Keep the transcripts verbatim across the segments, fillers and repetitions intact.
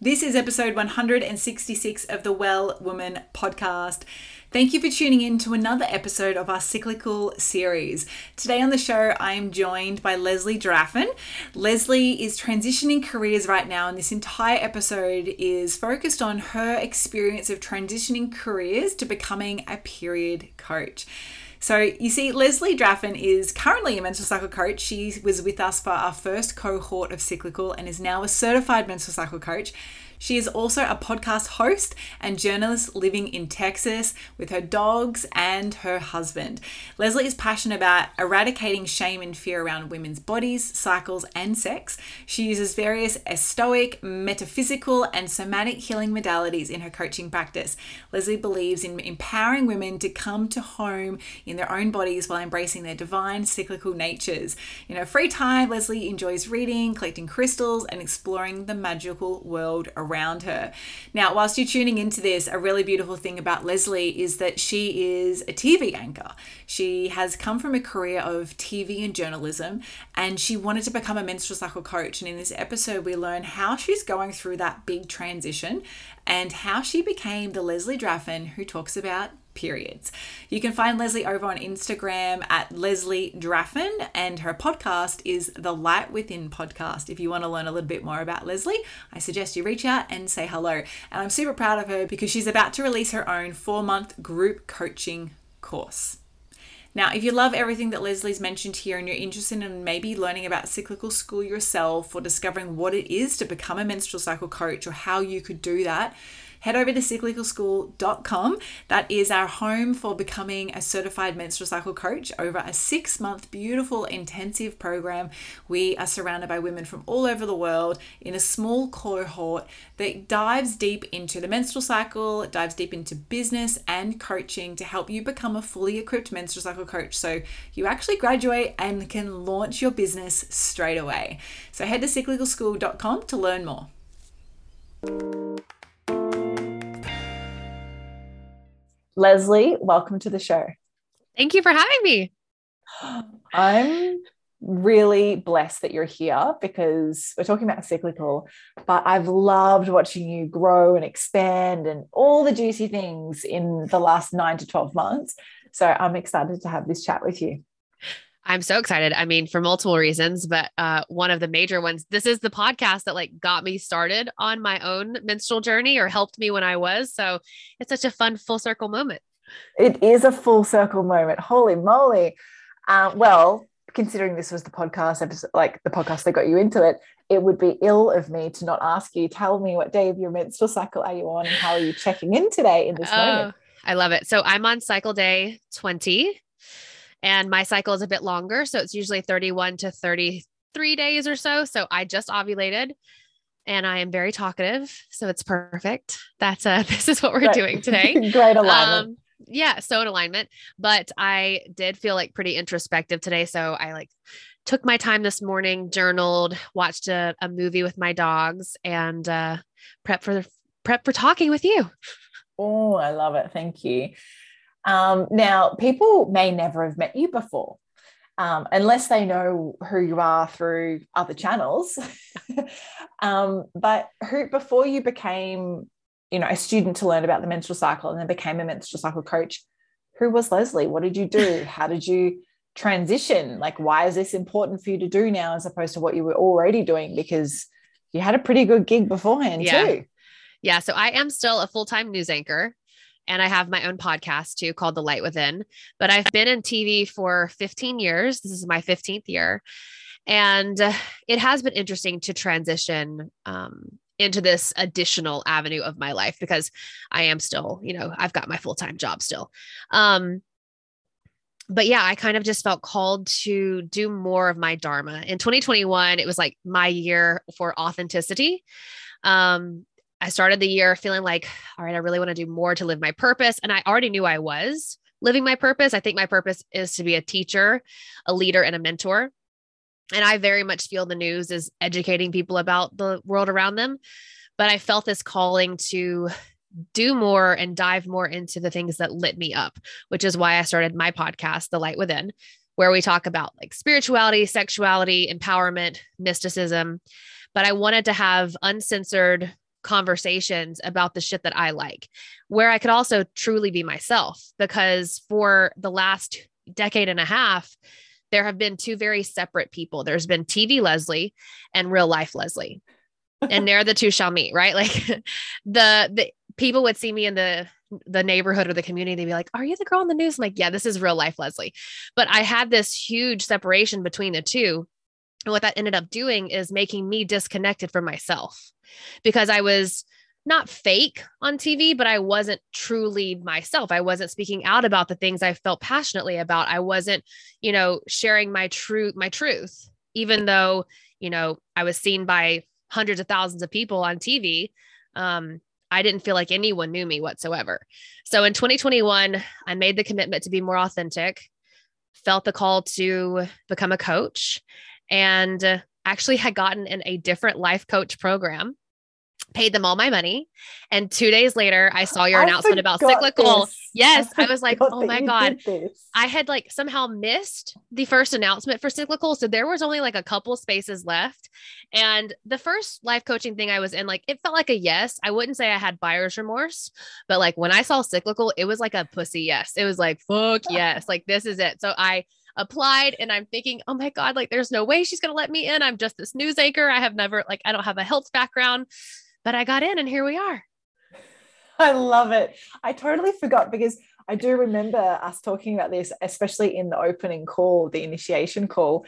This is episode one hundred sixty-six of the Well Woman Podcast. Thank you for tuning in to another episode of our Cyclical series. Today on the show, I am joined by Leslie Draffin. Leslie is transitioning careers right now, and this entire episode is focused on her experience of transitioning careers to becoming a period coach. So you see, Leslie Draffin is currently a menstrual cycle coach. She was with us for our first cohort of Cyclical and is now a certified menstrual cycle coach. She is also a podcast host and journalist living in Texas with her dogs and her husband. Leslie is passionate about eradicating shame and fear around women's bodies, cycles, and sex. She uses various stoic, metaphysical, and somatic healing modalities in her coaching practice. Leslie believes in empowering women to come to home in in their own bodies while embracing their divine cyclical natures. In her free time, Leslie enjoys reading, collecting crystals, and exploring the magical world around her. Now, whilst you're tuning into this, a really beautiful thing about Leslie is that she is a T V anchor. She has come from a career of T V and journalism, and she wanted to become a menstrual cycle coach. And in this episode, we learn how she's going through that big transition and how she became the Leslie Draffin who talks about periods. You can find Leslie over on Instagram at Leslie Draffin, and her podcast is The Light Within Podcast. If you want to learn a little bit more about Leslie, I suggest you reach out and say hello. And I'm super proud of her because she's about to release her own four-month group coaching course. Now, if you love everything that Leslie's mentioned here and you're interested in maybe learning about cyclical school yourself or discovering what it is to become a menstrual cycle coach or how you could do that, head over to cyclical school dot com. That is our home for becoming a certified menstrual cycle coach over a six-month beautiful intensive program. We are surrounded by women from all over the world in a small cohort that dives deep into the menstrual cycle, dives deep into business and coaching to help you become a fully equipped menstrual cycle coach so you actually graduate and can launch your business straight away. So head to cyclical school dot com to learn more. Leslie, welcome to the show. Thank you for having me. I'm really blessed that you're here because we're talking about cyclical, but I've loved watching you grow and expand and all the juicy things in the last nine to twelve months. So I'm excited to have this chat with you. I'm so excited. I mean, for multiple reasons, but uh, one of the major ones, this is the podcast that like got me started on my own menstrual journey or helped me when I was. So it's such a fun full circle moment. It is a full circle moment. Holy moly. Uh, well, considering this was the podcast episode, like the podcast that got you into it, it would be ill of me to not ask you, tell me what day of your menstrual cycle are you on and how are you checking in today in this oh, moment? I love it. So I'm on cycle day twenty. And my cycle is a bit longer. So it's usually thirty-one to thirty-three days or so. So I just ovulated and I am very talkative. So it's perfect. That's uh this is what we're Great. doing today. Great alignment. Um, yeah. So in alignment, but I did feel like pretty introspective today. So I like took my time this morning, journaled, watched a, a movie with my dogs and uh, prep for prep for talking with you. Oh, I love it. Thank you. Um, now, people may never have met you before, um, unless they know who you are through other channels. um, but who, before you became, you know, a student to learn about the menstrual cycle and then became a menstrual cycle coach, who was Leslie? What did you do? How did you transition? Like, why is this important for you to do now as opposed to what you were already doing? Because you had a pretty good gig beforehand yeah. too. Yeah. So I am still a full-time news anchor. And I have my own podcast too called The Light Within, but I've been in T V for fifteen years. This is my fifteenth year. And it has been interesting to transition um, into this additional avenue of my life because I am still, you know, I've got my full-time job still. Um, but yeah, I kind of just felt called to do more of my Dharma. In twenty twenty-one, it was like my year for authenticity. Um, I started the year feeling like, all right, I really want to do more to live my purpose. And I already knew I was living my purpose. I think my purpose is to be a teacher, a leader, and a mentor. And I very much feel the news is educating people about the world around them. But I felt this calling to do more and dive more into the things that lit me up, which is why I started my podcast, The Light Within, where we talk about like spirituality, sexuality, empowerment, mysticism. But I wanted to have uncensored conversations about the shit that I like, where I could also truly be myself, because for the last decade and a half, there have been two very separate people. There's been T V Leslie and real life Leslie, and they're the two shall meet, right? Like the, the people would see me in the, the neighborhood or the community. They'd be like, are you the girl on the news? I'm like, yeah, this is real life Leslie. But I had this huge separation between the two. And what that ended up doing is making me disconnected from myself, because I was not fake on T V, but I wasn't truly myself. I wasn't speaking out about the things I felt passionately about. I wasn't, you know, sharing my true, my truth, even though, you know, I was seen by hundreds of thousands of people on T V. Um, I didn't feel like anyone knew me whatsoever. So in twenty twenty-one, I made the commitment to be more authentic, felt the call to become a coach, and actually had gotten in a different life coach program, paid them all my money. And two days later, I saw your I announcement about Cyclical. This. Yes. I, I was like, oh my God, I had like somehow missed the first announcement for Cyclical. So there was only like a couple spaces left. And the first life coaching thing I was in, like, it felt like a yes. I wouldn't say I had buyer's remorse, but like when I saw Cyclical, it was like a pussy yes. It was like, fuck yes. Like, this is it. So I applied, and I'm thinking, oh my God, like there's no way she's going to let me in. I'm just this news anchor. I have never, like, I don't have a health background, but I got in, and here we are. I love it. I totally forgot, because I do remember us talking about this, especially in the opening call, the initiation call.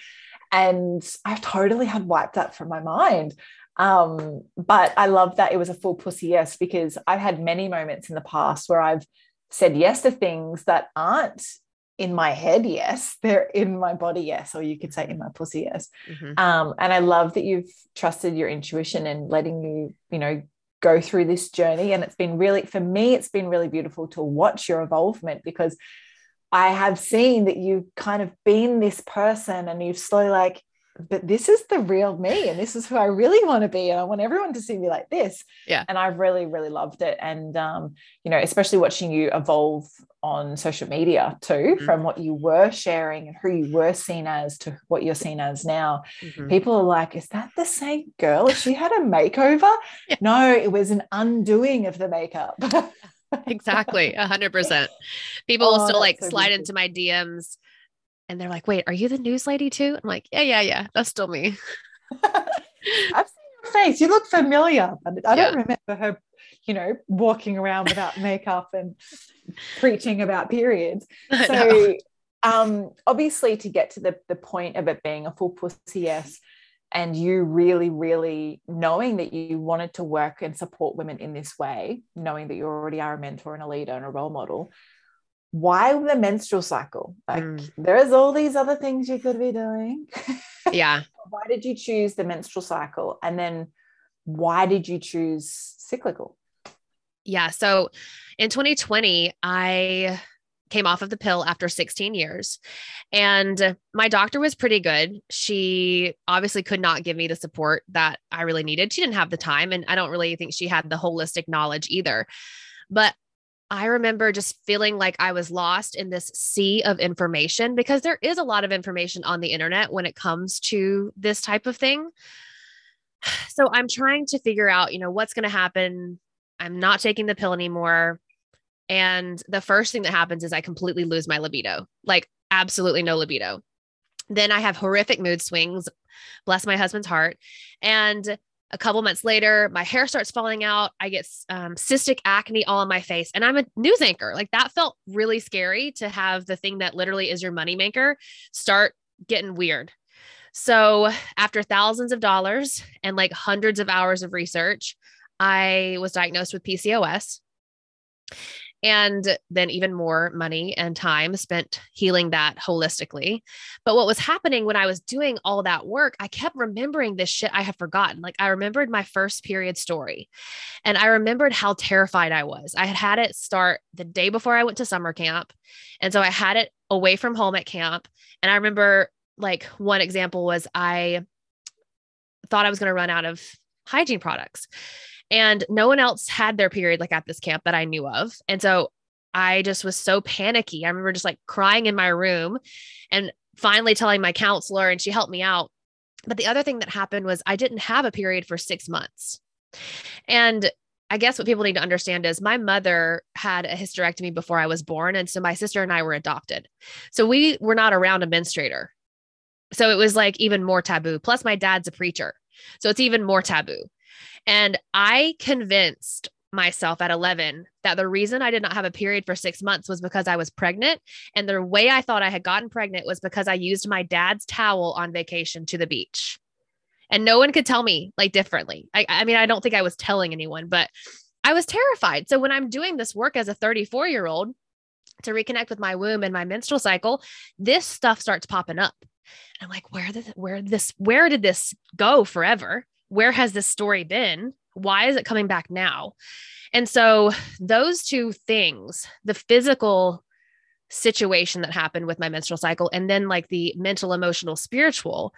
And I totally had wiped that from my mind. Um, but I love that it was a full pussy yes, because I've had many moments in the past where I've said yes to things that aren't in my head, yes, they're in my body, yes, or you could say in my pussy, yes. Mm-hmm. Um, and I love that you've trusted your intuition and letting you, you know, go through this journey. And it's been really, for me, it's been really beautiful to watch your involvement, because I have seen that you've kind of been this person and you've slowly like, but this is the real me, and this is who I really want to be, and I want everyone to see me like this. Yeah. And I've really, really loved it. And, um, you know, especially watching you evolve on social media too, mm-hmm. from what you were sharing and who you were seen as to what you're seen as now. Mm-hmm. People are like, is that the same girl? She had a makeover? Yeah. No, it was an undoing of the makeup. Exactly. A hundred percent. People oh, will still like so slide beautiful. Into my D Ms. And they're like, wait, are you the news lady too? I'm like, yeah, yeah, yeah. That's still me. I've seen your face. You look familiar. I don't yeah. remember her, you know, walking around without makeup and preaching about periods. So um, obviously to get to the, the point of it being a full pussy yes, and you really, really knowing that you wanted to work and support women in this way, knowing that you already are a mentor and a leader and a role model, why the menstrual cycle? Like mm. there is all these other things you could be doing. Yeah. Why did you choose the menstrual cycle? And then why did you choose Cyclical? Yeah. So in twenty twenty, I came off of the pill after sixteen years, and my doctor was pretty good. She obviously could not give me the support that I really needed. She didn't have the time. And I don't really think she had the holistic knowledge either, but I remember just feeling like I was lost in this sea of information, because there is a lot of information on the internet when it comes to this type of thing. So I'm trying to figure out, you know, what's going to happen. I'm not taking the pill anymore. And the first thing that happens is I completely lose my libido, like absolutely no libido. Then I have horrific mood swings, bless my husband's heart. And a couple months later, my hair starts falling out. I get um, cystic acne all on my face, and I'm a news anchor. Like that felt really scary to have the thing that literally is your moneymaker start getting weird. So after thousands of dollars and like hundreds of hours of research, I was diagnosed with P C O S. and then even more money and time spent healing that holistically. But what was happening when I was doing all that work, I kept remembering this shit I had forgotten. Like I remembered my first period story and I remembered how terrified I was. I had had it start the day before I went to summer camp. And so I had it away from home at camp. And I remember like one example was I thought I was going to run out of hygiene products. And no one else had their period like at this camp that I knew of. And so I just was so panicky. I remember just like crying in my room and finally telling my counselor, and she helped me out. But the other thing that happened was I didn't have a period for six months. And I guess what people need to understand is my mother had a hysterectomy before I was born. And so my sister and I were adopted. So we were not around a menstruator. So it was like even more taboo. Plus my dad's a preacher. So it's even more taboo. And I convinced myself at eleven that the reason I did not have a period for six months was because I was pregnant. And the way I thought I had gotten pregnant was because I used my dad's towel on vacation to the beach. And no one could tell me like differently. I, I mean, I don't think I was telling anyone, but I was terrified. So when I'm doing this work as a thirty-four year old to reconnect with my womb and my menstrual cycle, this stuff starts popping up. And I'm like, where did, where this, where did this go forever? Where has this story been? Why is it coming back now? And so those two things, the physical situation that happened with my menstrual cycle, and then like the mental, emotional, spiritual,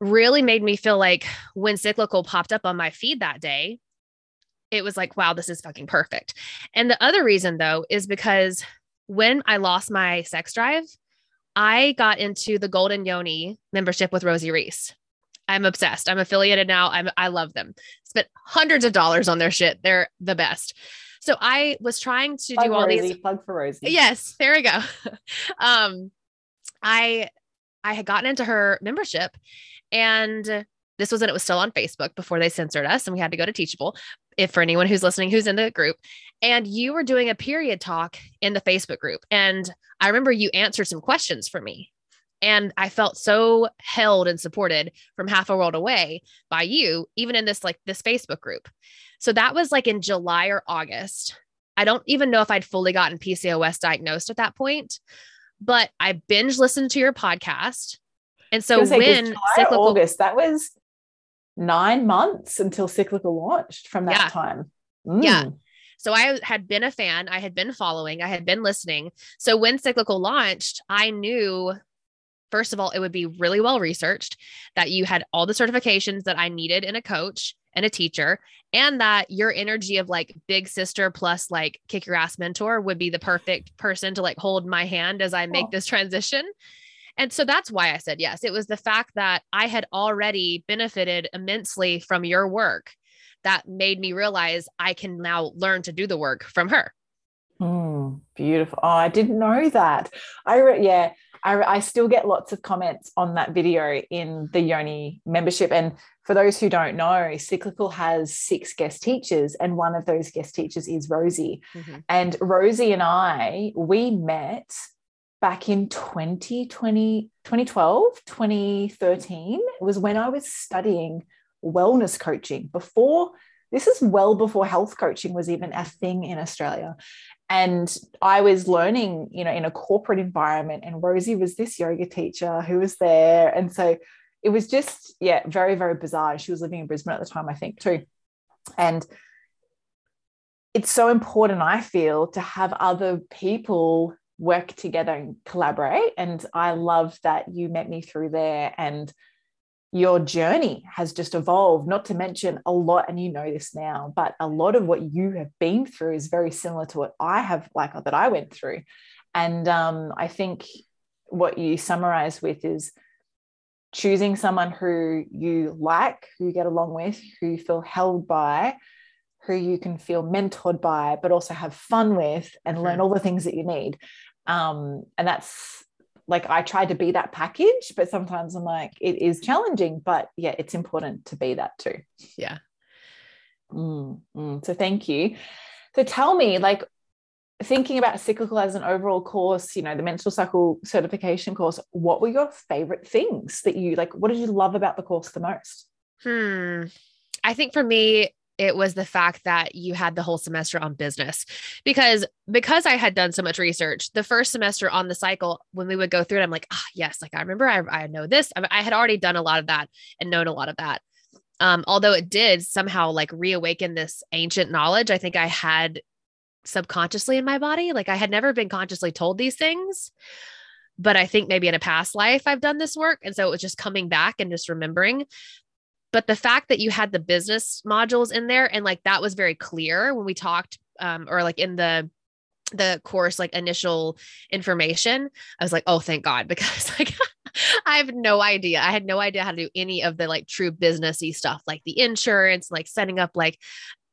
really made me feel like when Cyclical popped up on my feed that day, it was like, wow, this is fucking perfect. And the other reason though, is because when I lost my sex drive, I got into the Golden Yoni membership with Rosie Reese. I'm obsessed. I'm affiliated now. I'm, I love them. Spent hundreds of dollars on their shit. They're the best. So I was trying to plug do all Rosie, these plug for Rosie. Yes, there we go. um, I, I had gotten into her membership, and this was when it was still on Facebook before they censored us and we had to go to Teachable, if for anyone who's listening, who's in the group. And you were doing a period talk in the Facebook group. And I remember you answered some questions for me. And I felt so held and supported from half a world away by you, even in this, like this Facebook group. So that was like in July or August. I don't even know if I'd fully gotten P C O S diagnosed at that point, but I binge listened to your podcast. And so say, when July Cyclical, August, that was nine months until Cyclical launched from that yeah. time. Mm. Yeah. So I had been a fan. I had been following, I had been listening. So when Cyclical launched, I knew, first of all, it would be really well researched, that you had all the certifications that I needed in a coach and a teacher, and that your energy of like big sister plus like kick your ass mentor would be the perfect person to like hold my hand as I make oh. this transition. And so that's why I said yes. It was the fact that I had already benefited immensely from your work that made me realize I can now learn to do the work from her. Mm, beautiful. Oh, I didn't know that. I re- yeah. I, I still get lots of comments on that video in the Yoni membership. And for those who don't know, Cyclical has six guest teachers, and one of those guest teachers is Rosie. Mm-hmm. And Rosie and I, we met back in twenty twelve, twenty thirteen. It was when I was studying wellness coaching. Before, this is well before health coaching was even a thing in Australia. And I was learning, you know, in a corporate environment, and Rosie was this yoga teacher who was there. And so it was just, yeah, very, very bizarre. She was living in Brisbane at the time, I think, too. And it's so important, I feel, to have other people work together and collaborate. And I love that you met me through there, and your journey has just evolved, not to mention a lot, and you know this now, but a lot of what you have been through is very similar to what I have, like that I went through. And um, I think what you summarize with is choosing someone who you like, who you get along with, who you feel held by, who you can feel mentored by, but also have fun with and mm-hmm. learn all the things that you need. Um, and that's, like I tried to be that package, but sometimes I'm like, it is challenging, but yeah, it's important to be that too. Yeah. Mm, mm. So thank you. So tell me, like thinking about Cyclical as an overall course, you know, the menstrual cycle certification course, what were your favorite things that you like, what did you love about the course the most? Hmm. I think for me, it was the fact that you had the whole semester on business, because, because I had done so much research the first semester on the cycle, when we would go through it, I'm like, ah, oh, yes. Like, I remember I, I know this, I, I had already done a lot of that and known a lot of that. Um, although it did somehow like reawaken this ancient knowledge I think I had subconsciously in my body. Like, I had never been consciously told these things, but I think maybe in a past life I've done this work. And so it was just coming back and just remembering. But the fact that you had the business modules in there, and like, that was very clear when we talked, um, or like in the, the course, like initial information, I was like, oh, thank God, because like, I have no idea. I had no idea how to do any of the like true businessy stuff, like the insurance, like setting up, like,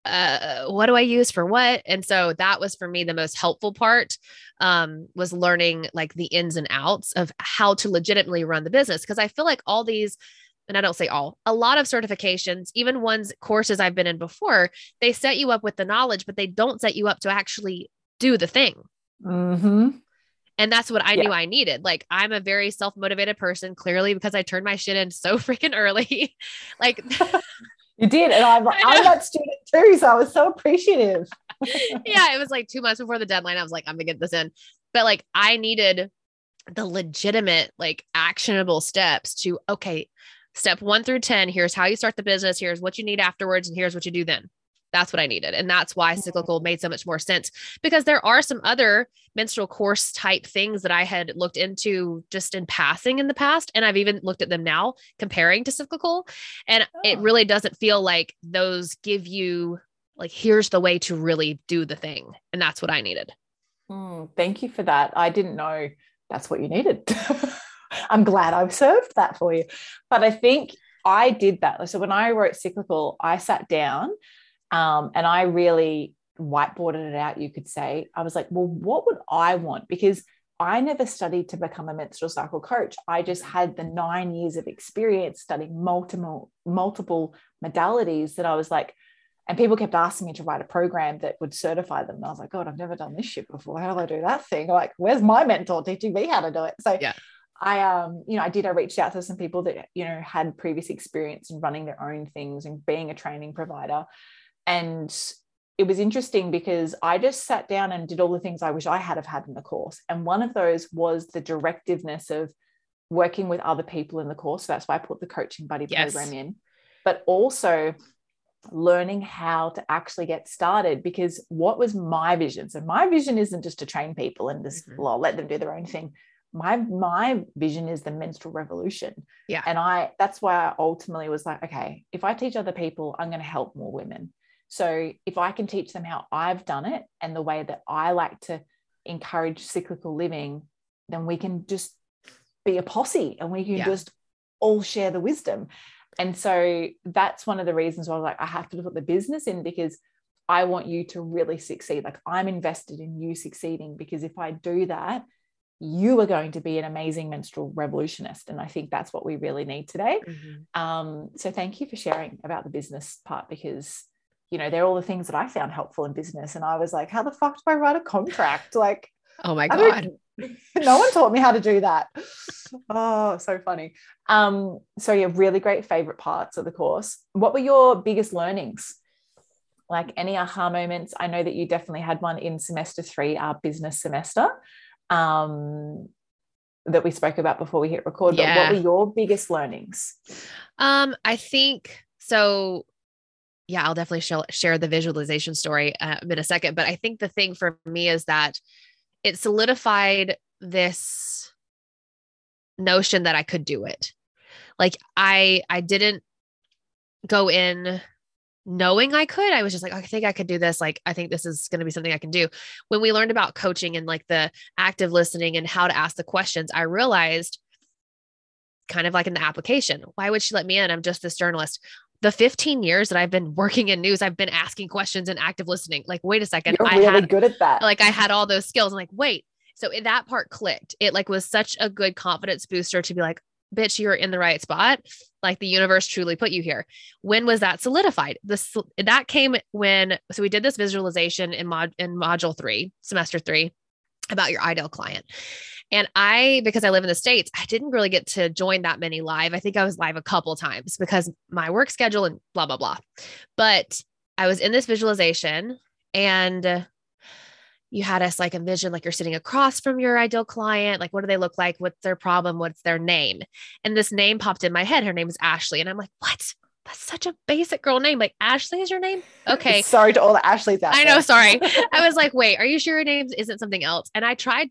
uh, what do I use for what? And so that was for me, the most helpful part, um, was learning like the ins and outs of how to legitimately run the business. Cause I feel like all these, and I don't say all, a lot of certifications, even ones courses I've been in before, they set you up with the knowledge, but they don't set you up to actually do the thing. Mm-hmm. And that's what I yeah. knew I needed. Like, I'm a very self-motivated person, clearly, because I turned my shit in so freaking early. Like you did. And I'm, I'm that student too. So I was so appreciative. Yeah. It was like two months before the deadline. I was like, I'm gonna get this in. But like, I needed the legitimate, like actionable steps to, okay, step one through ten, here's how you start the business. Here's what you need afterwards. And here's what you do then. That's what I needed. And that's why Cyclical made so much more sense, because there are some other menstrual course type things that I had looked into just in passing in the past. And I've even looked at them now comparing to Cyclical, and oh. it really doesn't feel like those give you like, here's the way to really do the thing. And that's what I needed. Mm, thank you for that. I didn't know that's what you needed. I'm glad I've served that for you. But I think I did that. So when I wrote Cyclical, I sat down Um, and I really whiteboarded it out, you could say. I was like, well, what would I want? Because I never studied to become a menstrual cycle coach. I just had the nine years of experience studying multiple, multiple modalities that I was like, and people kept asking me to write a program that would certify them. And I was like, God, I've never done this shit before. How do I do that thing? Like, where's my mentor teaching me how to do it? So yeah. I, um, you know, I did, I reached out to some people that, you know, had previous experience in running their own things and being a training provider. And it was interesting because I just sat down and did all the things I wish I had have had in the course. And one of those was the directiveness of working with other people in the course. So that's why I put the coaching buddy yes. program in, but also learning how to actually get started, because what was my vision? So my vision isn't just to train people and just mm-hmm. well, let them do their own thing. My, my vision is the menstrual revolution. Yeah. And I, that's why I ultimately was like, okay, if I teach other people, I'm going to help more women. So if I can teach them how I've done it and the way that I like to encourage cyclical living, then we can just be a posse and we can yeah. just all share the wisdom. And so that's one of the reasons why I was like, I have to put the business in, because I want you to really succeed. Like, I'm invested in you succeeding, because if I do that, you are going to be an amazing menstrual revolutionist. And I think that's what we really need today. Mm-hmm. Um, so thank you for sharing about the business part, because you know, they're all the things that I found helpful in business. And I was like, how the fuck do I write a contract? Like, oh my God, no one taught me how to do that. Oh, so funny. Um, so yeah, really great favorite parts of the course. What were your biggest learnings? Like, any aha moments? I know that you definitely had one in semester three, our business semester, um, that we spoke about before we hit record, yeah. but what were your biggest learnings? Um, I think so. Yeah, I'll definitely share the visualization story uh, in a second. But I think the thing for me is that it solidified this notion that I could do it. Like, I, I didn't go in knowing I could. I was just like, I think I could do this. Like, I think this is going to be something I can do. When we learned about coaching and like the active listening and how to ask the questions, I realized, kind of like in the application, why would she let me in? I'm just this journalist. The fifteen years that I've been working in news, I've been asking questions and active listening. Like, wait a second. You're I really had, good at that. Like, I had all those skills. I'm like, wait. So that part clicked. It like was such a good confidence booster to be like, bitch, you're in the right spot. Like, the universe truly put you here. When was that solidified? This, that came when, so we did this visualization in mod in module three, semester three, about your ideal client. And I, because I live in the States, I didn't really get to join that many live. I think I was live a couple times because my work schedule and blah, blah, blah. But I was in this visualization and you had us like envision, like you're sitting across from your ideal client. Like, what do they look like? What's their problem? What's their name? And this name popped in my head. Her name is Ashley. And I'm like, what? That's such a basic girl name. Like, Ashley is your name? Okay. Sorry to all the Ashleys out there. I know. Sorry. I was like, wait, are you sure your name isn't something else? And I tried,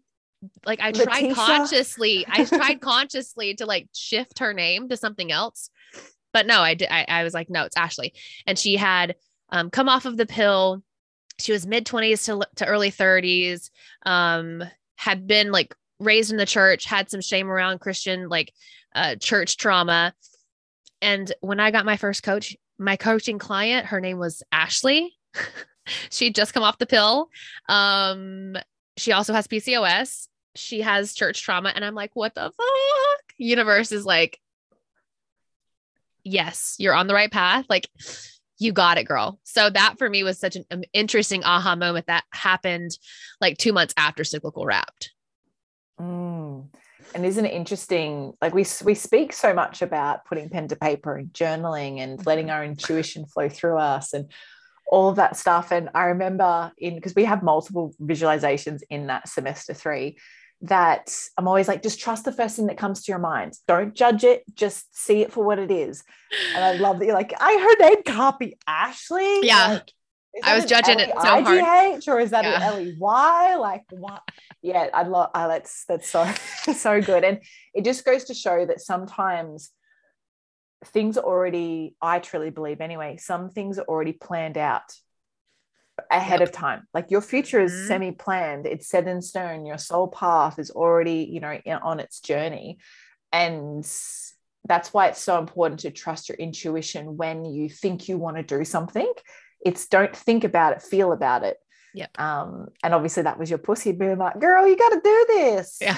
like, I tried Leticia. consciously, I tried consciously to like shift her name to something else, but no, I did. I, I was like, no, it's Ashley. And she had um, come off of the pill. She was mid twenties to, to early thirties, um, had been like raised in the church, had some shame around Christian, like uh, church trauma. And when I got my first coach, my coaching client, her name was Ashley. She'd just come off the pill. Um, she also has P C O S. She has church trauma. And I'm like, what the fuck? Universe is like, yes, you're on the right path. Like, you got it, girl. So that for me was such an interesting aha moment that happened like two months after Cyclical wrapped. Mm. And isn't it interesting? Like we, we speak so much about putting pen to paper and journaling and letting our intuition flow through us and all of that stuff. And I remember in, because we have multiple visualizations in that semester three, that I'm always like, just trust the first thing that comes to your mind. Don't judge it. Just see it for what it is. And I love that you're like, I her name can't be Ashley. Yeah. Like, I was judging it so hard. Or is that yeah. an L E Y? Like what? Yeah. I love, I that's, that's so, so good. And it just goes to show that sometimes things are already, I truly believe anyway, some things are already planned out ahead yep. of time. Like your future is mm-hmm. semi-planned, it's set in stone. Your soul path is already, you know, on its journey. And that's why it's so important to trust your intuition when you think you want to do something. It's don't think about it, feel about it. Yeah. Um, and obviously that was your pussy being like, girl, you got to do this. Yeah.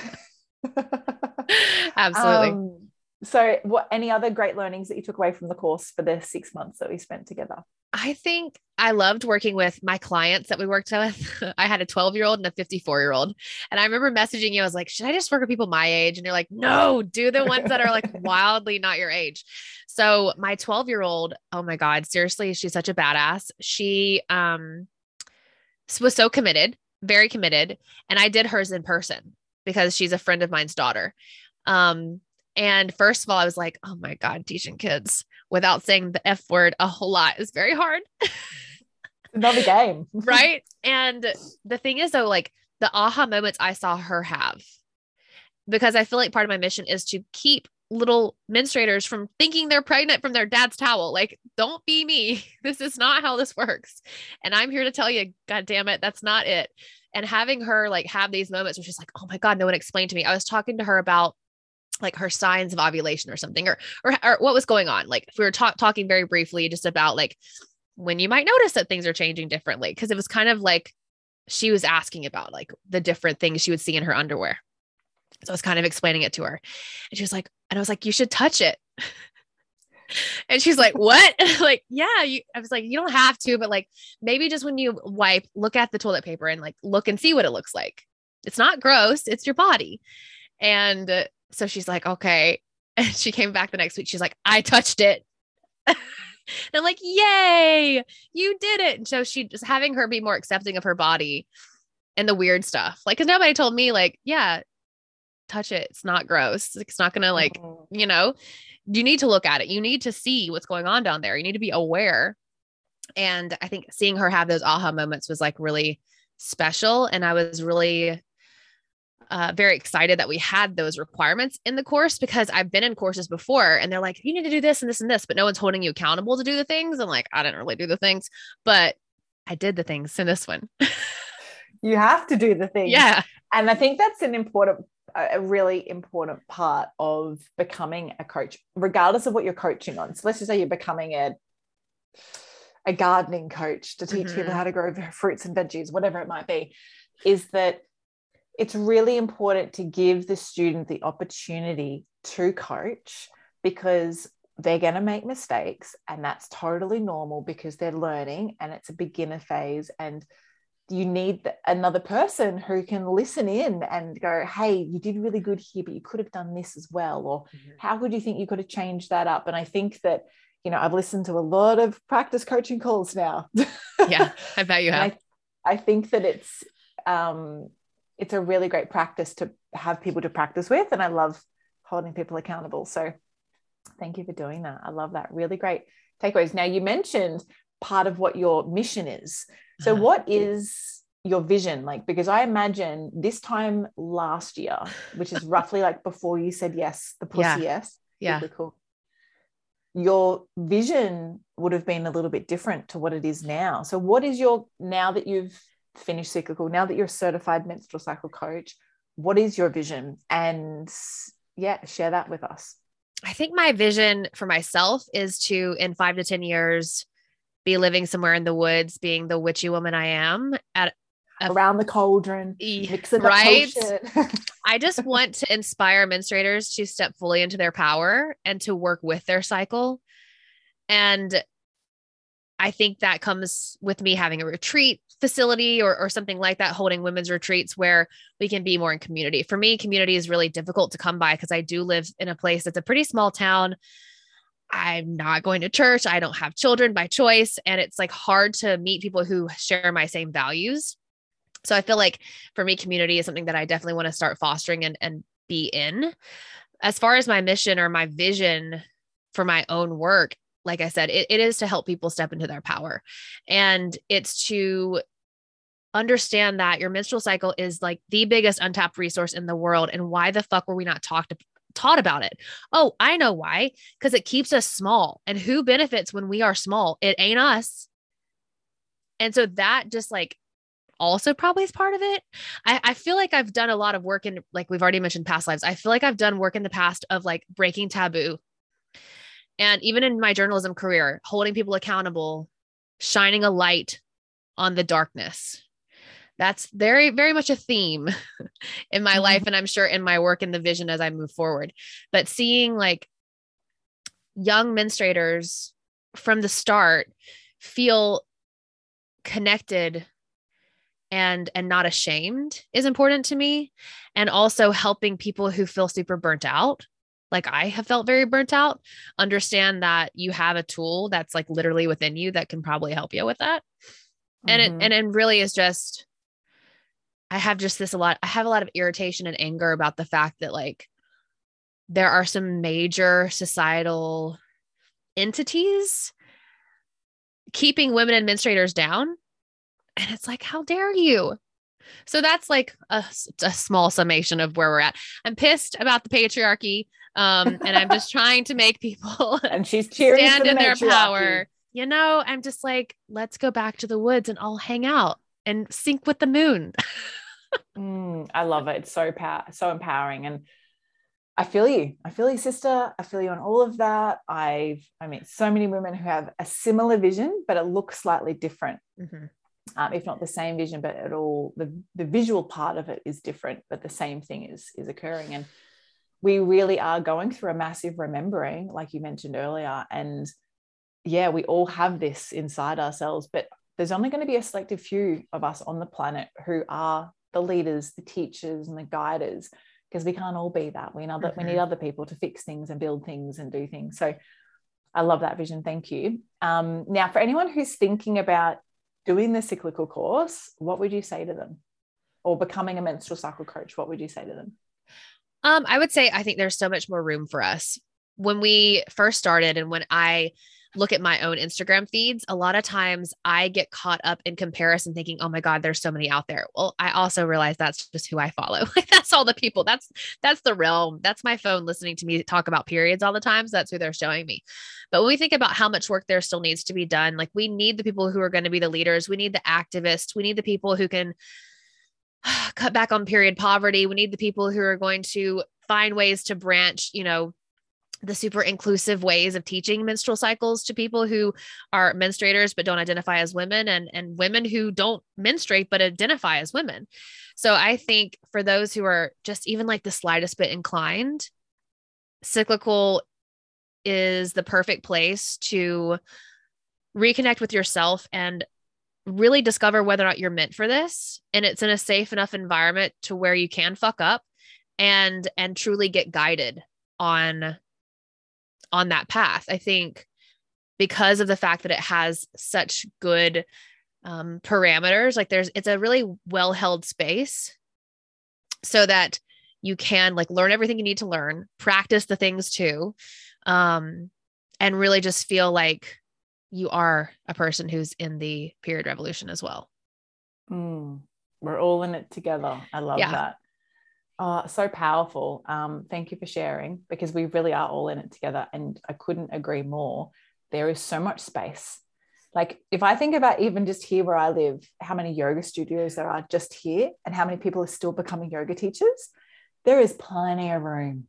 Absolutely. Um, so what, any other great learnings that you took away from the course for the six months that we spent together? I think I loved working with my clients that we worked with. I had a twelve year old and a fifty-four year old. And I remember messaging you. I was like, should I just work with people my age? And you're like, no, do the ones that are like wildly not your age. So my twelve year old, oh my God, seriously, she's such a badass. She, um, was so committed, very committed. And I did hers in person because she's a friend of mine's daughter. Um, And first of all, I was like, oh my God, teaching kids without saying the F word a whole lot is very hard. Another game. Right. And the thing is though, like the aha moments I saw her have, because I feel like part of my mission is to keep little menstruators from thinking they're pregnant from their dad's towel. Like, don't be me. This is not how this works. And I'm here to tell you, God damn it, that's not it. And having her like have these moments where she's like, oh my God, no one explained to me. I was talking to her about like her signs of ovulation or something, or, or, or what was going on. Like we were ta- talking very briefly just about like when you might notice that things are changing differently. Cause it was kind of like, she was asking about like the different things she would see in her underwear. So I was kind of explaining it to her and she was like, and I was like, you should touch it. And she's like, what? Like, yeah, you, I was like, you don't have to, but like, maybe just when you wipe, look at the toilet paper and like, look and see what it looks like. It's not gross. It's your body. And uh, so she's like, okay. And she came back the next week. She's like, I touched it. And I'm like, yay, you did it. And so she just having her be more accepting of her body and the weird stuff. Like, cause nobody told me like, yeah, touch it. It's not gross. It's not going to like, mm-hmm. you know, you need to look at it. You need to see what's going on down there. You need to be aware. And I think seeing her have those aha moments was like really special. And I was really Uh, very excited that we had those requirements in the course, because I've been in courses before and they're like, you need to do this and this and this, but no one's holding you accountable to do the things. I'm like, I didn't really do the things, but I did the things in this one. You have to do the things. Yeah. And I think that's an important, a really important part of becoming a coach, regardless of what you're coaching on. So let's just say you're becoming a, a gardening coach to teach mm-hmm. people how to grow fruits and veggies, whatever it might be, is that it's really important to give the student the opportunity to coach, because they're going to make mistakes and that's totally normal because they're learning and it's a beginner phase, and you need another person who can listen in and go, hey, you did really good here, but you could have done this as well. Or mm-hmm. how would you think you could have changed that up? And I think that you know, I've listened to a lot of practice coaching calls now. Yeah, I bet you have. I, I think that it's, um, it's a really great practice to have people to practice with. And I love holding people accountable. So thank you for doing that. I love that. Really great takeaways. Now, you mentioned part of what your mission is. So uh-huh. what is your vision? Like, because I imagine this time last year, which is roughly like before you said yes, the pussy yeah. yes. Yeah. Cool. Your vision would have been a little bit different to what it is now. So what is your, now that you've finished Cyclical, now that you're a certified menstrual cycle coach, what is your vision? And yeah, share that with us. I think my vision for myself is to, in five to ten years, be living somewhere in the woods, being the witchy woman I am, at a, around the cauldron, mixing right? I just want to inspire menstruators to step fully into their power and to work with their cycle. And I think that comes with me having a retreat facility or, or something like that, holding women's retreats where we can be more in community. For me, community is really difficult to come by because I do live in a place that's a pretty small town. I'm not going to church. I don't have children by choice. And it's like hard to meet people who share my same values. So I feel like for me, community is something that I definitely want to start fostering and, and be in. As far as my mission or my vision for my own work, like I said, it, it is to help people step into their power. And it's to understand that your menstrual cycle is like the biggest untapped resource in the world. And why the fuck were we not talked about? taught about it. Oh, I know why. Because it keeps us small. And who benefits when we are small? It ain't us. And so that just like also probably is part of it. I, I feel like I've done a lot of work in, like we've already mentioned past lives. I feel like I've done work in the past of like breaking taboo. And even in my journalism career, holding people accountable, shining a light on the darkness. That's very, very much a theme in my life. And I'm sure in my work and the vision as I move forward, but seeing like young menstruators from the start feel connected and, and not ashamed is important to me. And also helping people who feel super burnt out, like I have felt very burnt out, understand that you have a tool that's like literally within you that can probably help you with that. And mm-hmm. it, and it really is just, I have just this a lot, I have a lot of irritation and anger about the fact that like, there are some major societal entities keeping women and menstruators down. And it's like, how dare you? So that's like a, a small summation of where we're at. I'm pissed about the patriarchy. Um, and I'm just trying to make people and she's cheering stand in the their matriarchy. Power. You know, I'm just like, let's go back to the woods and I'll hang out and sync with the moon. mm, I love it. It's so power, so empowering. And I feel you, I feel you, sister. I feel you on all of that. I've, I mean, so many women who have a similar vision, but it looks slightly different. Mm-hmm. Um, if not the same vision, but at all the, the visual part of it is different, but the same thing is, is occurring. And we really are going through a massive remembering, like you mentioned earlier. And yeah, we all have this inside ourselves, but there's only going to be a selective few of us on the planet who are the leaders, the teachers, and the guiders, because we can't all be that. We need other, mm-hmm. we need other people to fix things and build things and do things. So I love that vision. Thank you. Um, now, for anyone who's thinking about doing the cyclical course, what would you say to them? Or becoming a menstrual cycle coach, what would you say to them? Um, I would say I think there's so much more room for us. When we first started and when I look at my own Instagram feeds, a lot of times I get caught up in comparison thinking, oh my God, there's so many out there. Well, I also realize that's just who I follow. That's all the people. That's, that's the realm. That's my phone listening to me talk about periods all the time. So that's who they're showing me. But when we think about how much work there still needs to be done, like we need the people who are going to be the leaders. We need the activists. We need the people who can cut back on period poverty. We need the people who are going to find ways to branch, you know, the super inclusive ways of teaching menstrual cycles to people who are menstruators, but don't identify as women, and, and women who don't menstruate, but identify as women. So I think for those who are just even like the slightest bit inclined, Cyclical is the perfect place to reconnect with yourself and really discover whether or not you're meant for this. And it's in a safe enough environment to where you can fuck up and, and truly get guided on on that path. I think because of the fact that it has such good um, parameters. Like there's, it's a really well-held space so that you can like learn everything you need to learn, practice the things too. Um, and really just feel like you are a person who's in the period revolution as well. Mm, we're all in it together. I love yeah. that. Oh, so powerful. Um, thank you for sharing, because we really are all in it together. And I couldn't agree more. There is so much space. Like if I think about even just here where I live, how many yoga studios there are just here and how many people are still becoming yoga teachers, there is plenty of room,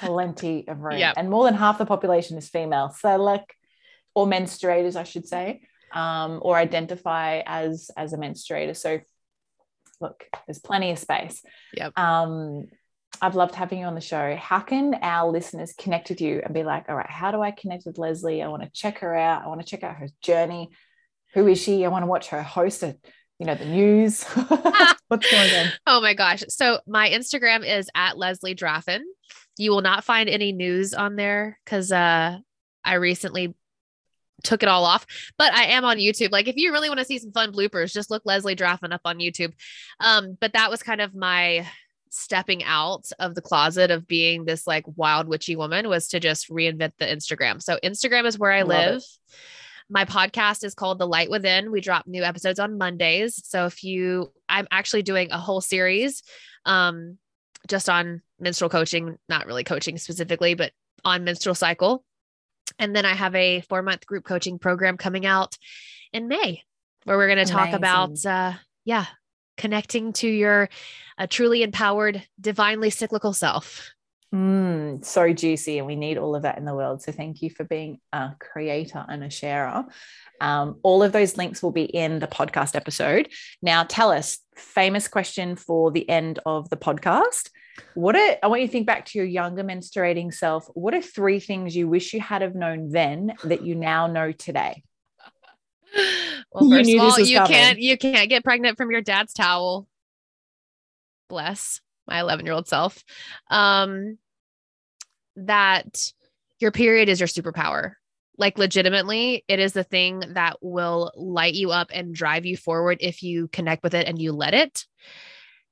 plenty of room. Yep. And more than half the population is female. So like, or menstruators, I should say, um, or identify as, as a menstruator. So look, there's plenty of space. Yep. Um, I've loved having you on the show. How can our listeners connect with you and be like, all right, how do I connect with Leslie? I want to check her out. I want to check out her journey. Who is she? I want to watch her host it. You know, the news. What's going on? Oh my gosh. So my Instagram is at Leslie Draffin. You will not find any news on there because uh, I recently took it all off, but I am on YouTube. Like if you really want to see some fun bloopers, just look Leslie Draffin up on YouTube. Um, but that was kind of my stepping out of the closet of being this like wild witchy woman, was to just reinvent the Instagram. So Instagram is where I, I live. My podcast is called The Light Within. We drop new episodes on Mondays. So if you, I'm actually doing a whole series, um, just on menstrual coaching, not really coaching specifically, but on menstrual cycle. And then I have a four month group coaching program coming out in May where we're going to talk about, uh, yeah, connecting to your uh, truly empowered, divinely cyclical self. Mm, so juicy. And we need all of that in the world. So thank you for being a creator and a sharer. Um, all of those links will be in the podcast episode. Now tell us, famous question for the end of the podcast. What are, I want you to think back to your younger menstruating self. What are three things you wish you had have known then that you now know today? Well, first of all, you can't, you can't get pregnant from your dad's towel. Bless my eleven year old self. Um, that your period is your superpower. Like legitimately, it is the thing that will light you up and drive you forward if you connect with it and you let it.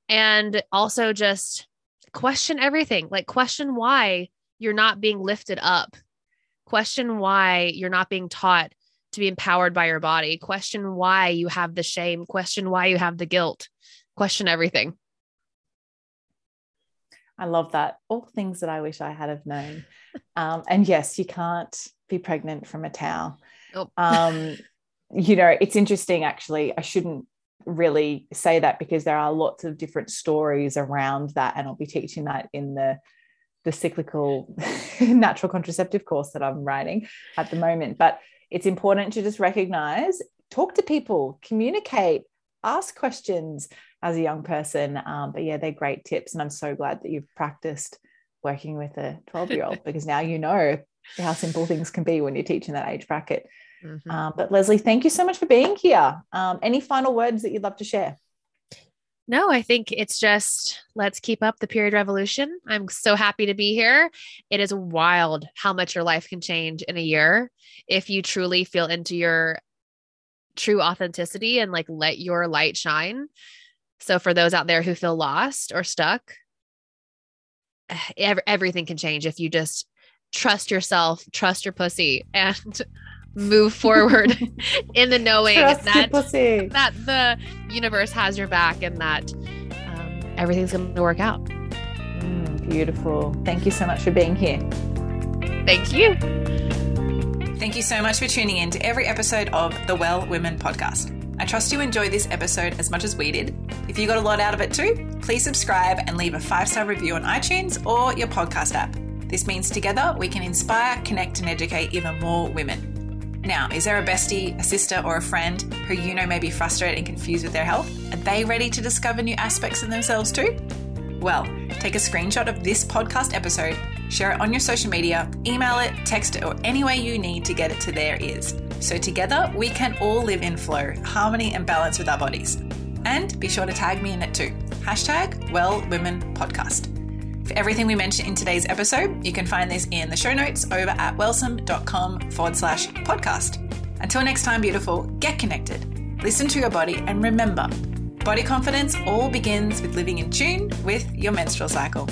And also just question everything. Like question why you're not being lifted up. Question why you're not being taught to be empowered by your body. Question why you have the shame. Question why you have the guilt. Question everything. I love that. All things that I wish I had have known. Um, and yes, you can't be pregnant from a towel. Nope. Um, you know, it's interesting, actually. I shouldn't really say that because there are lots of different stories around that. And I'll be teaching that in the, the cyclical natural contraceptive course that I'm writing at the moment. But it's important to just recognize, talk to people, communicate, ask questions as a young person. Um, but yeah, they're great tips. And I'm so glad that you've practiced working with a twelve year old because now you know how simple things can be when you're teaching that age bracket. Mm-hmm. Um, but Leslie, thank you so much for being here. Um, any final words that you'd love to share? No, I think it's just, let's keep up the period revolution. I'm so happy to be here. It is wild how much your life can change in a year if you truly feel into your true authenticity and like let your light shine. So for those out there who feel lost or stuck, every, everything can change if you just trust yourself, trust your pussy, and move forward in the knowing that, that the universe has your back and that um, everything's going to work out. Mm, beautiful. Thank you so much for being here. Thank you. Thank you so much for tuning in to every episode of the Well Women Podcast. I trust you enjoyed this episode as much as we did. If you got a lot out of it too, please subscribe and leave a five-star review on iTunes or your podcast app. This means together we can inspire, connect, and educate even more women. Now, is there a bestie, a sister, or a friend who you know may be frustrated and confused with their health? Are they ready to discover new aspects of themselves too? Well, take a screenshot of this podcast episode, share it on your social media, email it, text it, or any way you need to get it to their ears. So together we can all live in flow, harmony, and balance with our bodies. And be sure to tag me in it too. Hashtag Well Women Podcast. For everything we mentioned in today's episode, you can find this in the show notes over at wellsome.com forward slash podcast. Until next time, beautiful, get connected, listen to your body, and remember, body confidence all begins with living in tune with your menstrual cycle.